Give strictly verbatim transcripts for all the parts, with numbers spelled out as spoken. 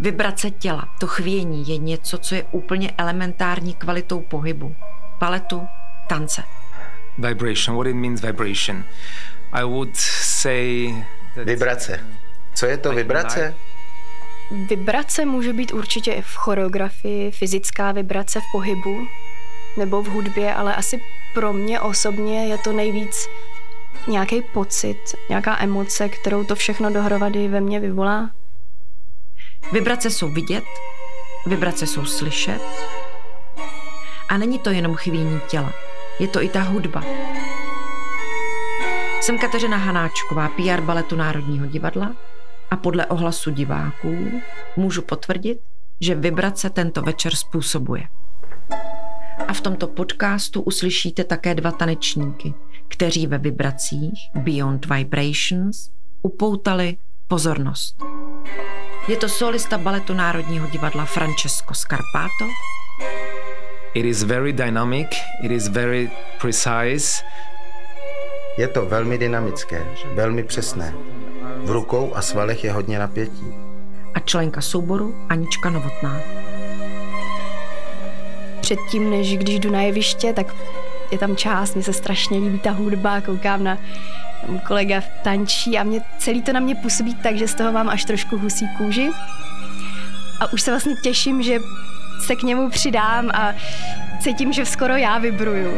Vibrace těla, to chvění je něco, co je úplně elementární kvalitou pohybu, baletu, tance. Vibration, what it means vibration? I would say that... Vibrace. Co je to vibrace? Vibrace může být určitě v choreografii, fyzická vibrace v pohybu nebo v hudbě, ale asi pro mě osobně je to nejvíc nějaký pocit, nějaká emoce, kterou to všechno dohromady ve mně vyvolá. Vibrace jsou vidět, vibrace jsou slyšet a není to jenom chvění těla, je to i ta hudba. Jsem Kateřina Hanáčková, P R baletu Národního divadla a podle ohlasu diváků můžu potvrdit, že vibrace tento večer způsobuje. A v tomto podcastu uslyšíte také dva tanečníky, kteří ve vibracích Beyond Vibrations upoutali pozornost. Je to solista baletu Národního divadla Francesco Scarpato. It is very dynamic, it is very precise. Je to velmi dynamické, velmi přesné. V rukou a svalech je hodně napětí. A členka souboru Anička Novotná. Předtím, než když jdu na jeviště, tak je tam část, mně se strašně líbí ta hudba, koukám na kolega tančí a mě, celý to na mě působí tak, že z toho mám až trošku husí kůži. A už se vlastně těším, že se k němu přidám a cítím, že skoro já vibruju.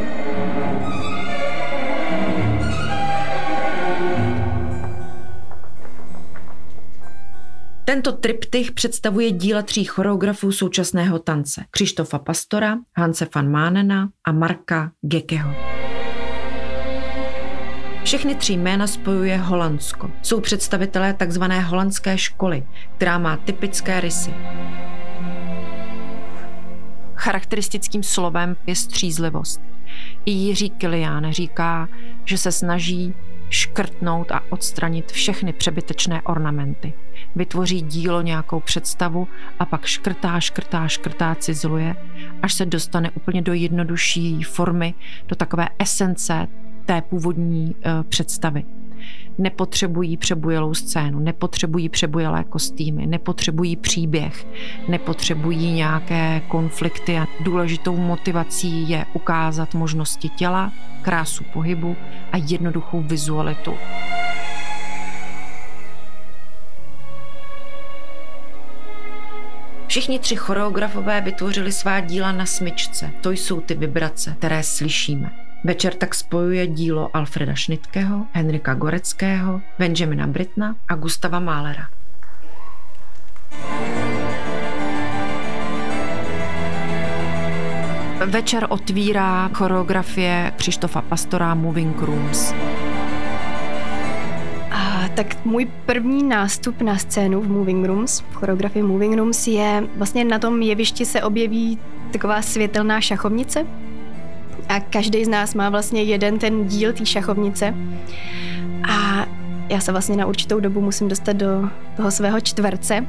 Tento triptych představuje díla tří choreografů současného tance. Krzysztofa Pastora, Hanse van Manena a Marka Goeckiho. Všechny tři jména spojuje Holandsko. Jsou představitelé takzvané holandské školy, která má typické rysy. Charakteristickým slovem je střízlivost. I Jiří Kilián říká, že se snaží škrtnout a odstranit všechny přebytečné ornamenty. Vytvoří dílo nějakou představu a pak škrtá, škrtá, škrtá, cizluje, až se dostane úplně do jednodušší formy, do takové esence té původní e, představy. Nepotřebují přebujelou scénu, nepotřebují přebujelé kostýmy, nepotřebují příběh, nepotřebují nějaké konflikty a důležitou motivací je ukázat možnosti těla, krásu pohybu a jednoduchou vizualitu. Všichni tři choreografové vytvořili svá díla na smyčce. To jsou ty vibrace, které slyšíme. Večer tak spojuje dílo Alfreda Schnittkeho, Henryka Góreckého, Benjamina Brittena a Gustava Mahlera. Večer otvírá choreografie Krzysztofa Pastora Moving Rooms. Tak můj první nástup na scénu v Moving Rooms, v choreografii Moving Rooms, je vlastně na tom jevišti se objeví taková světelná šachovnice a každý z nás má vlastně jeden ten díl té šachovnice a já se vlastně na určitou dobu musím dostat do toho svého čtverce.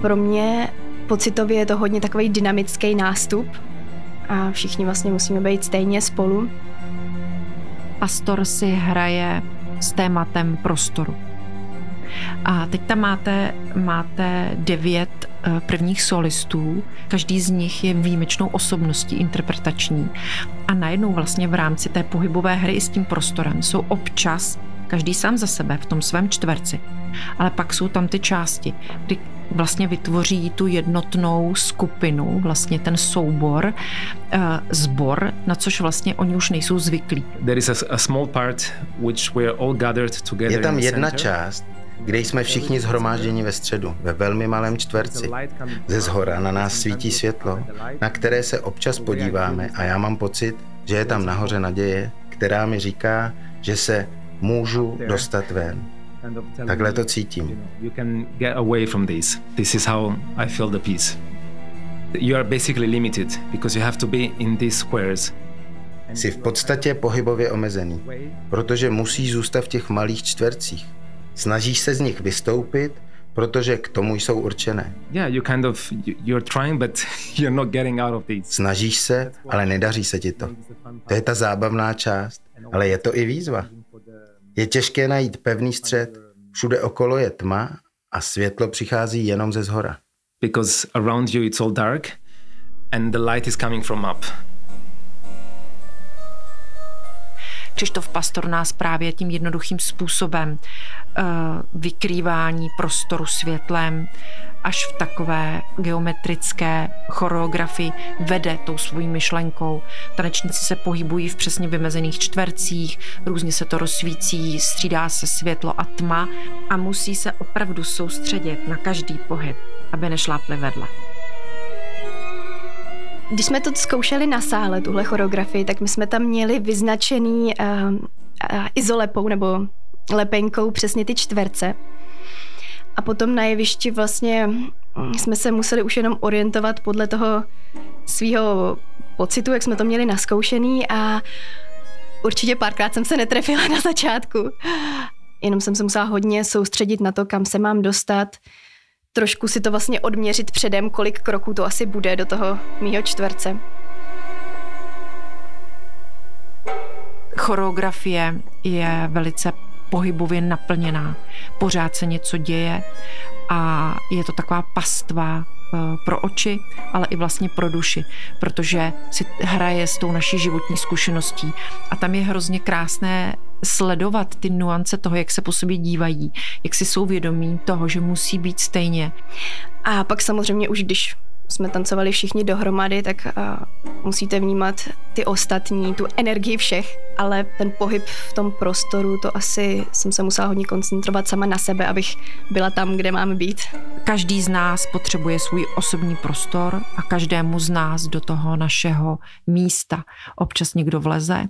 Pro mě pocitově je to hodně takový dynamický nástup a všichni vlastně musíme být stejně spolu. Pastor si hraje s tématem prostoru. A teď tam máte, máte devět prvních solistů, každý z nich je výjimečnou osobností interpretační a najednou vlastně v rámci té pohybové hry i s tím prostorem jsou občas každý sám za sebe v tom svém čtverci, ale pak jsou tam ty části, kdy vlastně vytvoří tu jednotnou skupinu, vlastně ten soubor, sbor, na což vlastně oni už nejsou zvyklí. Je tam jedna část, kde jsme všichni shromážděni ve středu, ve velmi malém čtverci. Ze shora na nás svítí světlo, na které se občas podíváme a já mám pocit, že je tam nahoře naděje, která mi říká, že se můžu dostat ven. Takhle to cítím. You can get away from this. This is how I feel the peace. You are basically limited because you have to be in these squares. Jsi v podstatě pohybově omezený, protože musíš zůstat v těch malých čtvercích. Snažíš se z nich vystoupit, protože k tomu jsou určené. Yeah, you kind of you're trying but you're not getting out of this. Snažíš se, ale nedaří se ti to. To je ta zábavná část, ale je to i výzva. Je těžké najít pevný střed, všude okolo je tma A světlo přichází jenom ze shora. Because around you it's all dark and the light is coming from up. Krzysztof Pastor nás právě tím jednoduchým způsobem uh, vykrývání prostoru světlem až v takové geometrické choreografii vede tou svou myšlenkou. Tanečníci se pohybují v přesně vymezených čtvercích, různě se to rozsvící, střídá se světlo a tma a musí se opravdu soustředit na každý pohyb, aby nešlápli vedle. Když jsme to zkoušeli na sále, tuhle choreografii, tak my jsme tam měli vyznačený uh, uh, izolepou nebo lepenkou přesně ty čtverce. A potom na jevišti vlastně jsme se museli už jenom orientovat podle toho svýho pocitu, jak jsme to měli naskoušený, a určitě párkrát jsem se netrefila na začátku. Jenom jsem se musela hodně soustředit na to, kam se mám dostat. Trošku si to vlastně odměřit předem, kolik kroků to asi bude do toho mýho čtverce. Choreografie je velice pohybově naplněná. Pořád se něco děje a je to taková pastva pro oči, ale i vlastně pro duši, protože si hraje s tou naší životní zkušeností. A tam je hrozně krásné sledovat ty nuance toho, jak se po sobě dívají, jak si jsou vědomí toho, že musí být stejně. A pak samozřejmě už když jsme tancovali všichni dohromady, tak uh, musíte vnímat ty ostatní, tu energii všech, ale ten pohyb v tom prostoru, to asi jsem se musela hodně koncentrovat sama na sebe, abych byla tam, kde mám být. Každý z nás potřebuje svůj osobní prostor a každému z nás do toho našeho místa občas někdo vleze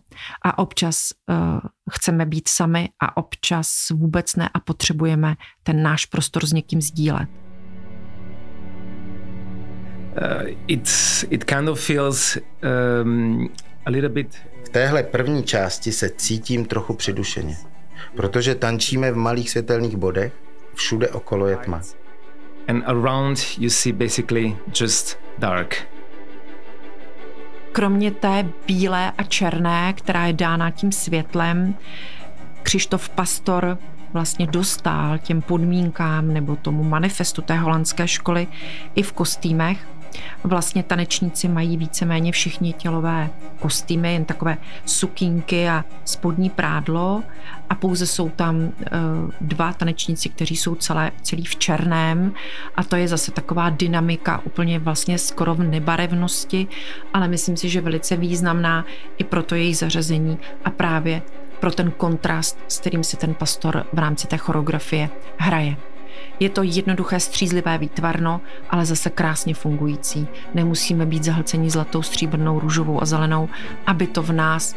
a občas uh, chceme být sami a občas vůbec ne a potřebujeme ten náš prostor s někým sdílet. Uh, it's, it kind of feels, um, a little bit... V téhle první části se cítím trochu přidušeně, protože tančíme v malých světelných bodech, všude okolo je tma. And around you see basically just dark. Kromě té bílé a černé, která je dána tím světlem, Krzysztof Pastor vlastně dostál těm podmínkám nebo tomu manifestu té holandské školy i v kostýmech. Vlastně tanečníci mají víceméně všichni tělové kostýmy, jen takové sukínky a spodní prádlo a pouze jsou tam dva tanečníci, kteří jsou celé, celý v černém a to je zase taková dynamika úplně vlastně skoro v nebarevnosti, ale myslím si, že velice významná i pro to její zařazení a právě pro ten kontrast, s kterým si ten pastor v rámci té choreografie hraje. Je to jednoduché střízlivé výtvarno, ale zase krásně fungující. Nemusíme být zahlceni zlatou, stříbrnou, růžovou a zelenou, aby to v nás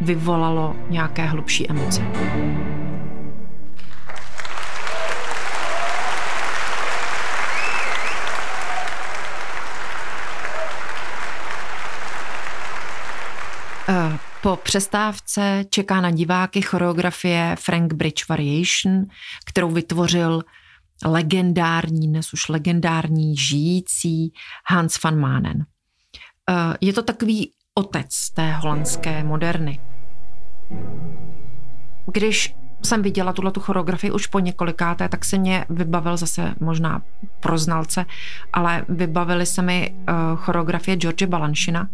vyvolalo nějaké hlubší emoce. Uh. Po přestávce čeká na diváky choreografie Frank Bridge Variation, kterou vytvořil legendární, dnes už legendární žijící Hans van Manen. Je to takový otec té holandské moderny. Když jsem viděla tuhletu choreografii už po několikáté, tak se mě vybavil zase možná pro znalce, ale vybavily se mi uh, choreografie George Balanchina,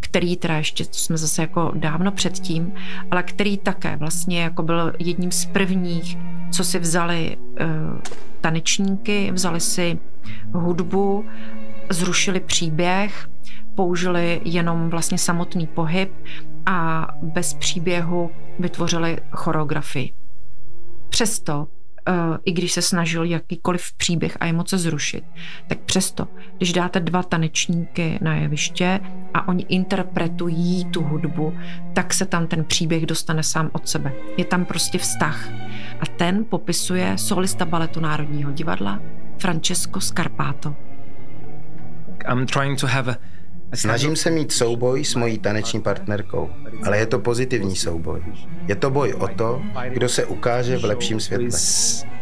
který teda ještě, to jsme zase jako dávno předtím, ale který také vlastně jako byl jedním z prvních, co si vzali uh, tanečníky, vzali si hudbu, zrušili příběh, použili jenom vlastně samotný pohyb a bez příběhu vytvořili choreografii. Přesto, i když se snažil jakýkoliv příběh a emoce zrušit, tak přesto, když dáte dva tanečníky na jeviště a oni interpretují tu hudbu, tak se tam ten příběh dostane sám od sebe. Je tam prostě vztah. A ten popisuje solista baletu Národního divadla Francesco Scarpato. I'm trying to have a... Snažím se mít souboj s mojí taneční partnerkou, ale je to pozitivní souboj. Je to boj o to, kdo se ukáže v lepším světle.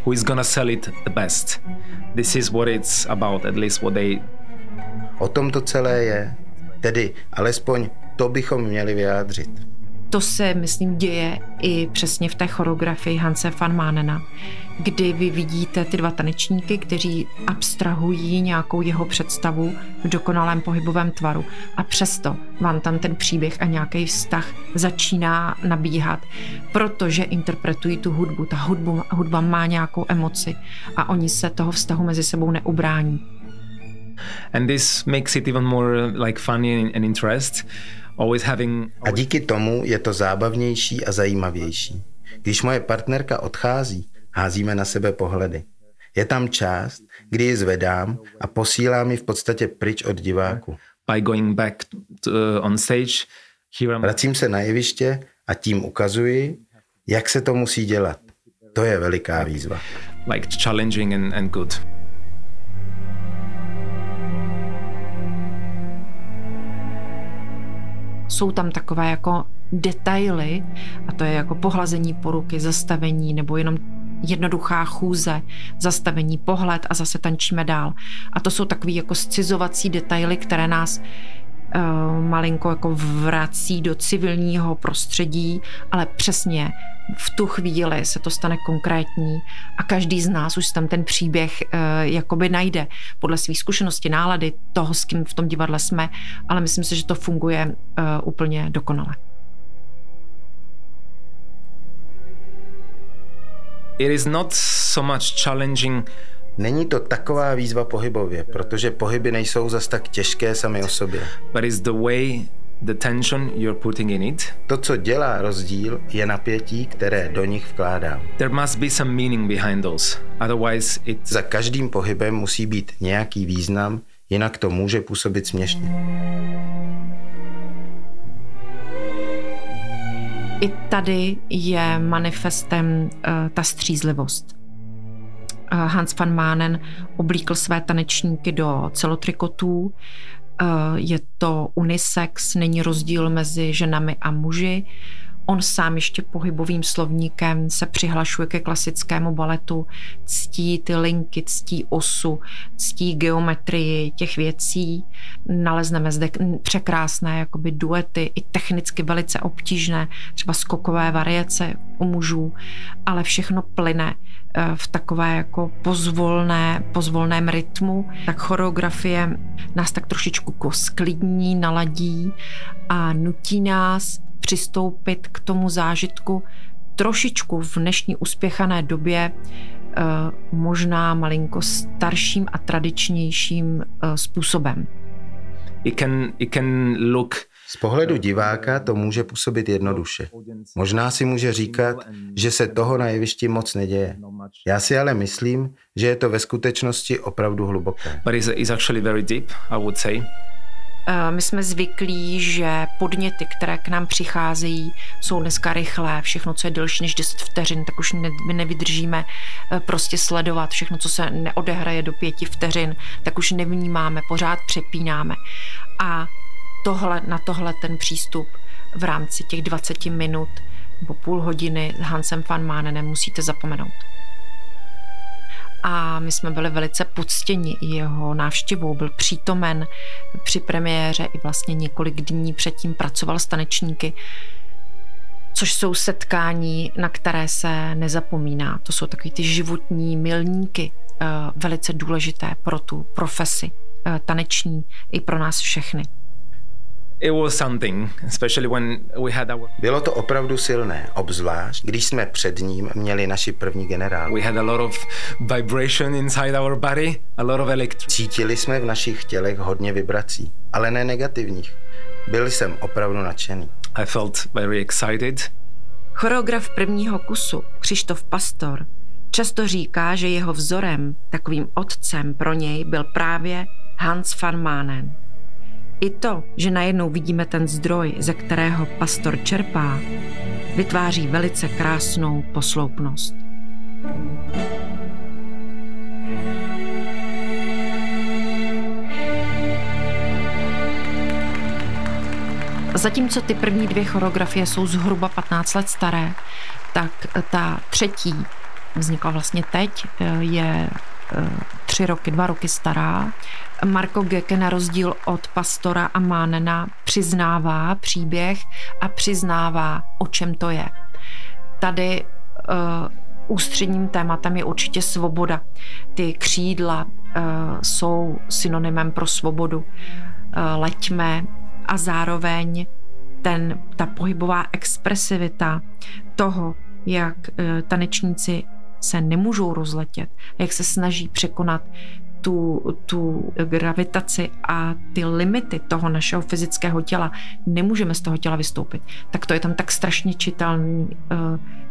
Who is gonna sell it the best? This is what it's about, at least what they... O tom to celé je. Tedy alespoň to bychom měli vyjádřit. To se, myslím, děje i přesně v té choreografii Hanse van Manena, kdy vy vidíte ty dva tanečníky, kteří abstrahují nějakou jeho představu v dokonalém pohybovém tvaru. A přesto vám tam ten příběh a nějaký vztah začíná nabíhat, protože interpretují tu hudbu. Ta hudbu, hudba má nějakou emoci a oni se toho vztahu mezi sebou neubrání. And this makes it even more like funny and interest. Always having... A díky tomu je to zábavnější a zajímavější. Když moje partnerka odchází, házíme na sebe pohledy. Je tam část, kdy ji zvedám a posílám ji v podstatě pryč od diváku. By going back to, uh, on stage, here I'm... Vracím se na jeviště a tím ukazuji, jak se to musí dělat. To je veliká výzva. Like challenging and, and good. Jsou tam takové jako detaily, a to je jako pohlazení po ruky, zastavení nebo jenom jednoduchá chůze, zastavení, pohled a zase tančíme dál. A to jsou takový jako scizovací detaily, které nás uh, malinko jako vrací do civilního prostředí, ale přesně v tu chvíli se to stane konkrétní a každý z nás už tam ten příběh uh, jakoby najde podle svých zkušeností, nálady, toho, s kým v tom divadle jsme, ale myslím si, že to funguje uh, úplně dokonale. It is not so much challenging. Není to taková výzva pohybově, protože pohyby nejsou zas tak těžké sami o sobě. But it's the way the tension you're putting in it. To, co dělá rozdíl, je napětí, které do nich vkládám. There must be some meaning behind those. Otherwise it... Za každým pohybem musí být nějaký význam, jinak to může působit směšně. I tady je manifestem uh, ta střízlivost. Uh, Hans van Manen oblíkl své tanečníky do celotrikotů. Uh, je to unisex, není rozdíl mezi ženami a muži. On sám ještě pohybovým slovníkem se přihlašuje ke klasickému baletu, ctí ty linky, ctí osu, ctí geometrii těch věcí. Nalezneme zde překrásné jakoby duety, i technicky velice obtížné, třeba skokové variace u mužů, ale všechno plyne v takové jako pozvolné, pozvolném rytmu. Tak choreografie nás tak trošičku sklidní, naladí a nutí nás přistoupit k tomu zážitku trošičku v dnešní uspěchané době možná malinko starším a tradičnějším způsobem. It can, it can look... Z pohledu diváka to může působit jednoduše. Možná si může říkat, že se toho na jevišti moc neděje. Já si ale myslím, že je to ve skutečnosti opravdu hluboké. But it's, it's actually very deep, I would say. My jsme zvyklí, že podněty, které k nám přicházejí, jsou dneska rychlé. Všechno, co je delší než deset vteřin, tak už nevydržíme prostě sledovat. Všechno, co se neodehraje do pěti vteřin, tak už nevnímáme, pořád přepínáme. A tohle, na tohle ten přístup v rámci těch dvaceti minut nebo půl hodiny s Hansem van Manenem musíte zapomenout. A my jsme byli velice poctěni jeho návštěvou, byl přítomen při premiéře i vlastně několik dní předtím pracoval s tanečníky, což jsou setkání, na které se nezapomíná. To jsou takový ty životní milníky, velice důležité pro tu profesi taneční i pro nás všechny. It was something, especially when we had our... Bylo to opravdu silné, obzvlášť když jsme před ním měli naši první generálu. We had a lot of vibration inside our body, a lot of electric. Cítili jsme v našich tělech hodně vibrací, ale ne negativních. Byl jsem opravdu nadšený. I felt very excited. Choreograf prvního kusu, Krzysztof Pastor, často říká, že jeho vzorem, takovým otcem pro něj byl právě Hans van Manen. I to, že najednou vidíme ten zdroj, ze kterého Pastor čerpá, vytváří velice krásnou posloupnost. Zatímco ty první dvě choreografie jsou zhruba patnáct let staré, tak ta třetí vznikla vlastně teď, je tři roky, dva roky stará, Marko Goecke na rozdíl od Pastora a Manena přiznává příběh a přiznává, o čem to je. Tady uh, ústředním tématem je určitě svoboda. Ty křídla uh, jsou synonymem pro svobodu. Uh, leťme a zároveň ten, ta pohybová expresivita toho, jak uh, tanečníci se nemůžou rozletět, jak se snaží překonat tu, tu gravitaci a ty limity toho našeho fyzického těla, nemůžeme z toho těla vystoupit. Tak to je tam tak strašně čitelný,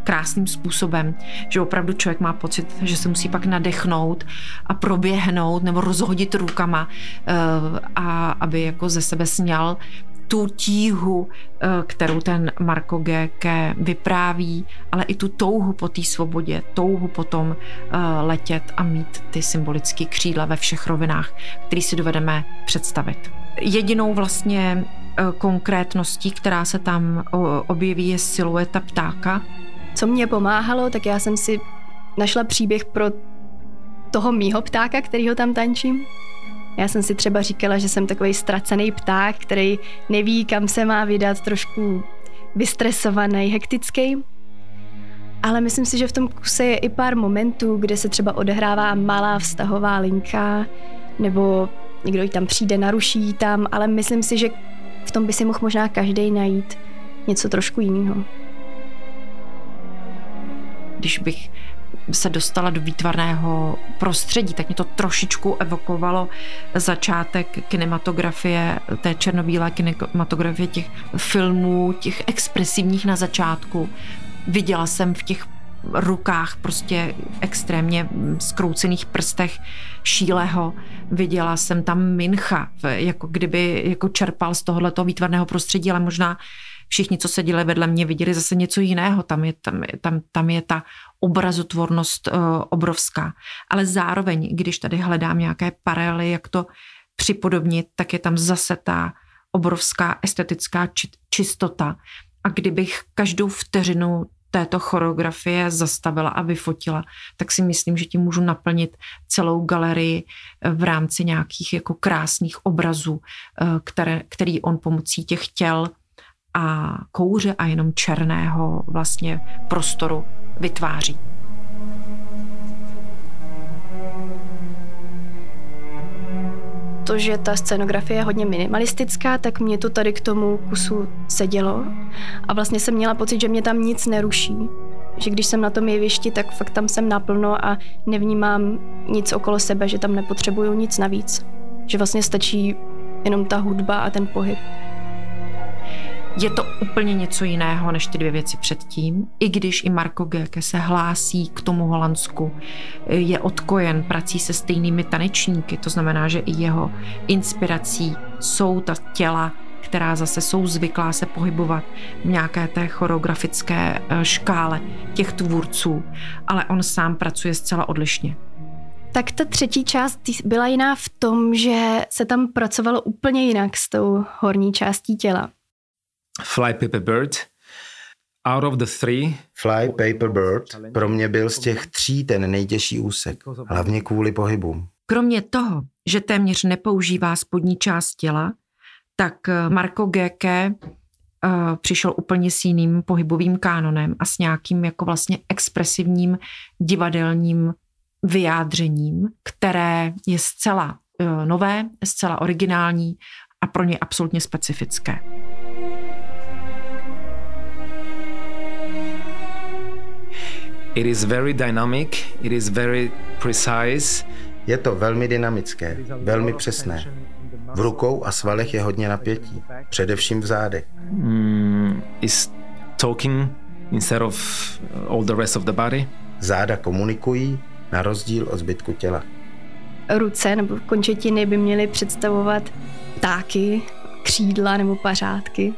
krásným způsobem, že opravdu člověk má pocit, že se musí pak nadechnout a proběhnout nebo rozhodit rukama, a aby jako ze sebe sněl tu tíhu, kterou ten Marko Goecke vypráví, ale i tu touhu po té svobodě, touhu potom letět a mít ty symbolické křídla ve všech rovinách, které si dovedeme představit. Jedinou vlastně konkrétností, která se tam objeví, je silueta ptáka. Co mě pomáhalo, tak já jsem si našla příběh pro toho mýho ptáka, kterýho tam tančím. Já jsem si třeba říkala, že jsem takovej ztracený pták, který neví, kam se má vydat, trošku vystresovaný, hektický. Ale myslím si, že v tom kuse je i pár momentů, kde se třeba odehrává malá vztahová linka, nebo někdo ji tam přijde, naruší tam, ale myslím si, že v tom by si mohl možná každý najít něco trošku jiného. Když bych se dostala do výtvarného prostředí, tak mě to trošičku evokovalo začátek kinematografie, té černobílé kinematografie, těch filmů, těch expresivních na začátku. Viděla jsem v těch rukách, prostě extrémně zkroucených prstech šíleho. Viděla jsem tam Mincha, jako kdyby jako čerpal z tohoto výtvarného prostředí, ale možná všichni, co seděli vedle mě, viděli zase něco jiného. Tam je, tam, tam, tam je ta obrazotvornost uh, obrovská. Ale zároveň, když tady hledám nějaké paralely, jak to připodobnit, tak je tam zase ta obrovská estetická či, čistota. A kdybych každou vteřinu této choreografie zastavila a vyfotila, tak si myslím, že tím můžu naplnit celou galerii v rámci nějakých jako krásných obrazů, které, který on pomocí těch těl a kouře a jenom černého vlastně prostoru vytváří. To, že ta scenografie je hodně minimalistická, tak mě to tady k tomu kusu sedělo a vlastně jsem měla pocit, že mě tam nic neruší. Že když jsem na tom jevišti, tak fakt tam jsem naplno a nevnímám nic okolo sebe, že tam nepotřebuju nic navíc. Že vlastně stačí jenom ta hudba a ten pohyb. Je to úplně něco jiného než ty dvě věci předtím, i když i Marko Goecke se hlásí k tomu Holandsku, je odkojen prací se stejnými tanečníky, to znamená, že i jeho inspirací jsou ta těla, která zase jsou zvyklá se pohybovat v nějaké té choreografické škále těch tvůrců, ale on sám pracuje zcela odlišně. Tak ta třetí část byla jiná v tom, že se tam pracovalo úplně jinak s tou horní částí těla. Fly Paper Bird. Out of the three. Fly Paper Bird pro mě byl z těch tří ten nejtěžší úsek, hlavně kvůli pohybu. Kromě toho, že téměř nepoužívá spodní část těla, tak Marko Goecke uh, přišel úplně s jiným pohybovým kánonem a s nějakým jako vlastně expresivním divadelním vyjádřením, které je zcela uh, nové, zcela originální a pro ně absolutně specifické. It is very dynamic, it is very precise. Je to velmi dynamické, velmi přesné. V rukou a svalech je hodně napětí, především v zádech. Mm, is talking instead of all the rest of the body. Záda komunikují na rozdíl od zbytku těla. Ruce nebo končetiny by měly představovat ptáky, křídla nebo pařádky.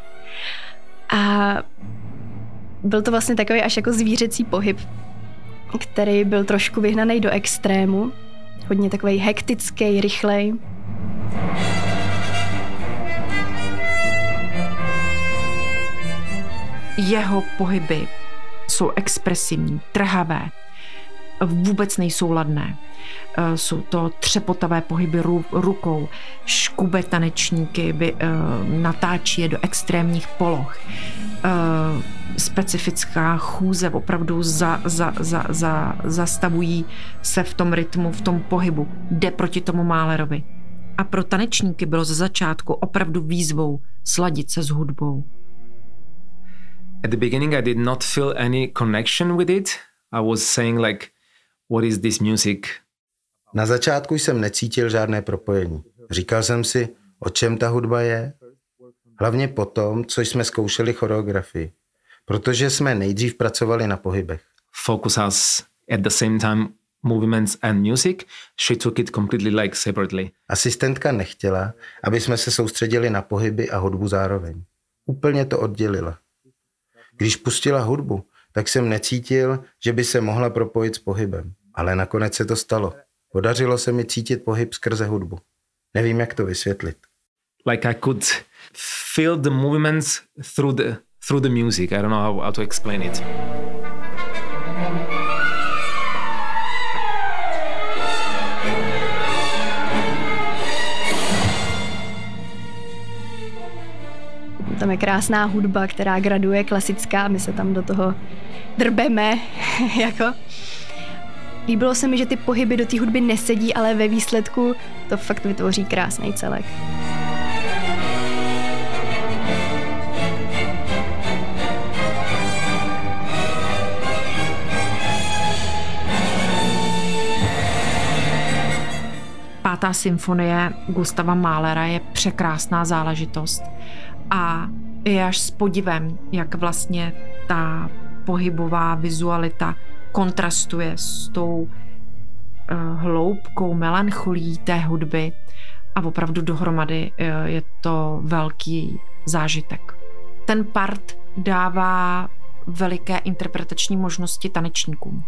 A byl to vlastně takový až jako zvířecí pohyb, který byl trošku vyhnaný do extrému. Hodně takovej hektický, rychlej. Jeho pohyby jsou expresivní, trhavé. vůbec nejsou ladné. Jsou to třepotavé pohyby rukou, škube tanečníky natáčí je do extrémních poloh, specifická chůze opravdu za, za, za, za, zastavují se v tom rytmu, v tom pohybu, jde proti tomu Mahlerovi. A pro tanečníky bylo ze začátku opravdu výzvou sladit se s hudbou. At the beginning I did not feel any connection with it. I was saying like, what is this music? Na začátku jsem necítil žádné propojení. Říkal jsem si, o čem ta hudba je. Hlavně potom, co jsme zkoušeli choreografii. Protože jsme nejdřív pracovali na pohybech. Focus us at the same time movements and music. She took it completely like separately. Asistentka nechtěla, aby jsme se soustředili na pohyby a hudbu zároveň. Úplně to oddělila. Když pustila hudbu, tak jsem necítil, že by se mohla propojit s pohybem. Ale nakonec se to stalo. Podařilo se mi cítit pohyb skrze hudbu. Nevím, jak to vysvětlit. Like I could feel the movements through the through the music. I don't know how, how to explain it. Tam je krásná hudba, která graduje, klasická, my se tam do toho drbeme, jako. Líbilo se mi, že ty pohyby do té hudby nesedí, ale ve výsledku to fakt vytvoří krásný celek. Pátá symfonie Gustava Mahlera je překrásná záležitost. A je až s podivem, jak vlastně ta pohybová vizualita kontrastuje s tou hloubkou melancholí té hudby a opravdu dohromady je to velký zážitek. Ten part dává veliké interpretační možnosti tanečníkům.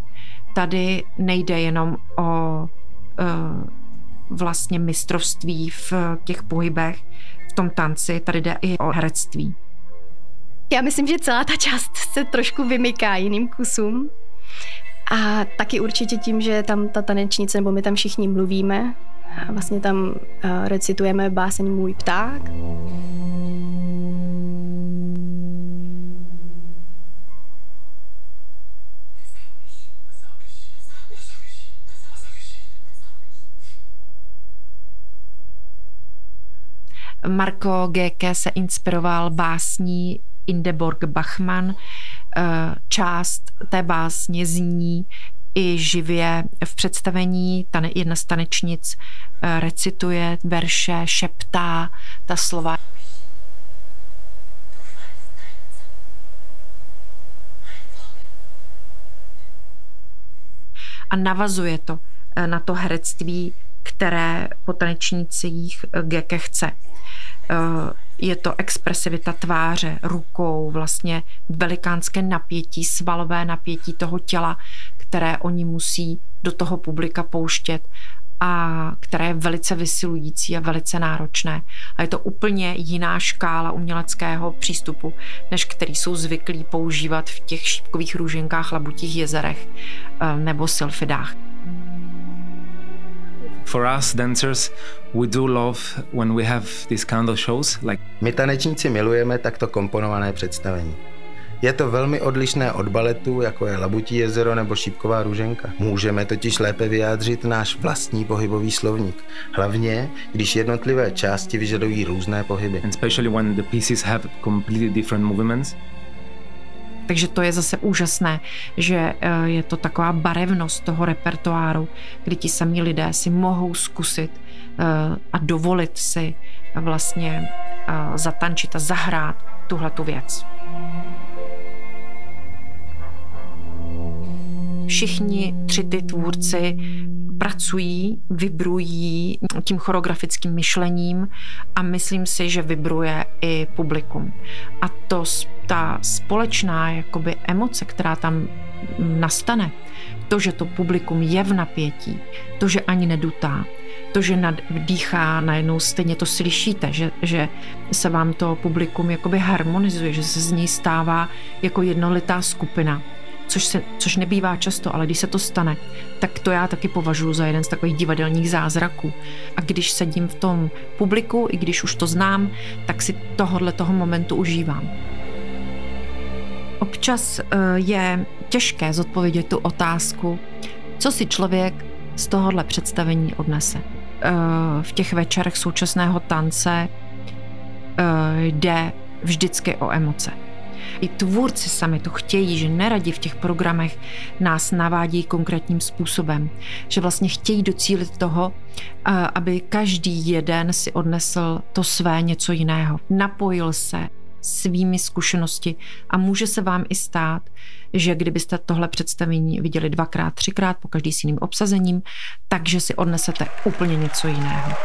Tady nejde jenom o vlastně mistrovství v těch pohybech, v tom tanci, tady jde i o herectví. Já myslím, že celá ta část se trošku vymyká jiným kusům. A taky určitě tím, že tam ta tanečnice, nebo my tam všichni mluvíme, a vlastně tam recitujeme báseň Můj pták. Marko Goecki se inspiroval básní Ingeborg Bachmann. Část té básně zní i živě v představení. Jedna z tanečnic recituje verše, šeptá ta slova. A navazuje to na to herectví, které po tanečnících Goecki chce. Je to expresivita tváře, rukou, vlastně velikánské napětí, svalové napětí toho těla, které oni musí do toho publika pouštět a které je velice vysilující a velice náročné. A je to úplně jiná škála uměleckého přístupu, než který jsou zvyklí používat v těch šípkových růženkách, Labutích jezerech nebo sylfidách. For us dancers, we do love when we have these kind of shows. Like... My tanečníci milujeme takto komponované představení. Je to velmi odlišné od baletu, jako je Labutí jezero nebo Šípková růženka. Můžeme totiž lépe vyjádřit náš vlastní pohybový slovník, hlavně když jednotlivé části vyžadují různé pohyby. And especially when the pieces have completely different movements. Takže to je zase úžasné, že je to taková barevnost toho repertoáru, kdy ti samí lidé si mohou zkusit a dovolit si vlastně zatančit a zahrát tuhletu věc. Všichni tři ty tvůrci pracují, vibrují tím choreografickým myšlením a myslím si, že vibruje i publikum. A to ta společná jakoby emoce, která tam nastane, to, že to publikum je v napětí, to, že ani nedutá, to, že dýchá najednou, stejně to slyšíte, že, že se vám to publikum jakoby harmonizuje, že se z ní stává jako jednolitá skupina. což, se, což nebývá často, ale když se to stane, tak to já taky považuji za jeden z takových divadelních zázraků. A když sedím v tom publiku, i když už to znám, tak si tohodle toho momentu užívám. Občas je těžké zodpovědět tu otázku, co si člověk z tohohle představení odnese. V těch večerech současného tance jde vždycky o emoce. I tvůrci sami to chtějí, že neradi v těch programech nás navádí konkrétním způsobem, že vlastně chtějí docílit toho, aby každý jeden si odnesl to své něco jiného, napojil se svými zkušenosti a může se vám i stát, že kdybyste tohle představení viděli dvakrát, třikrát, po každý s jiným obsazením, takže si odnesete úplně něco jiného.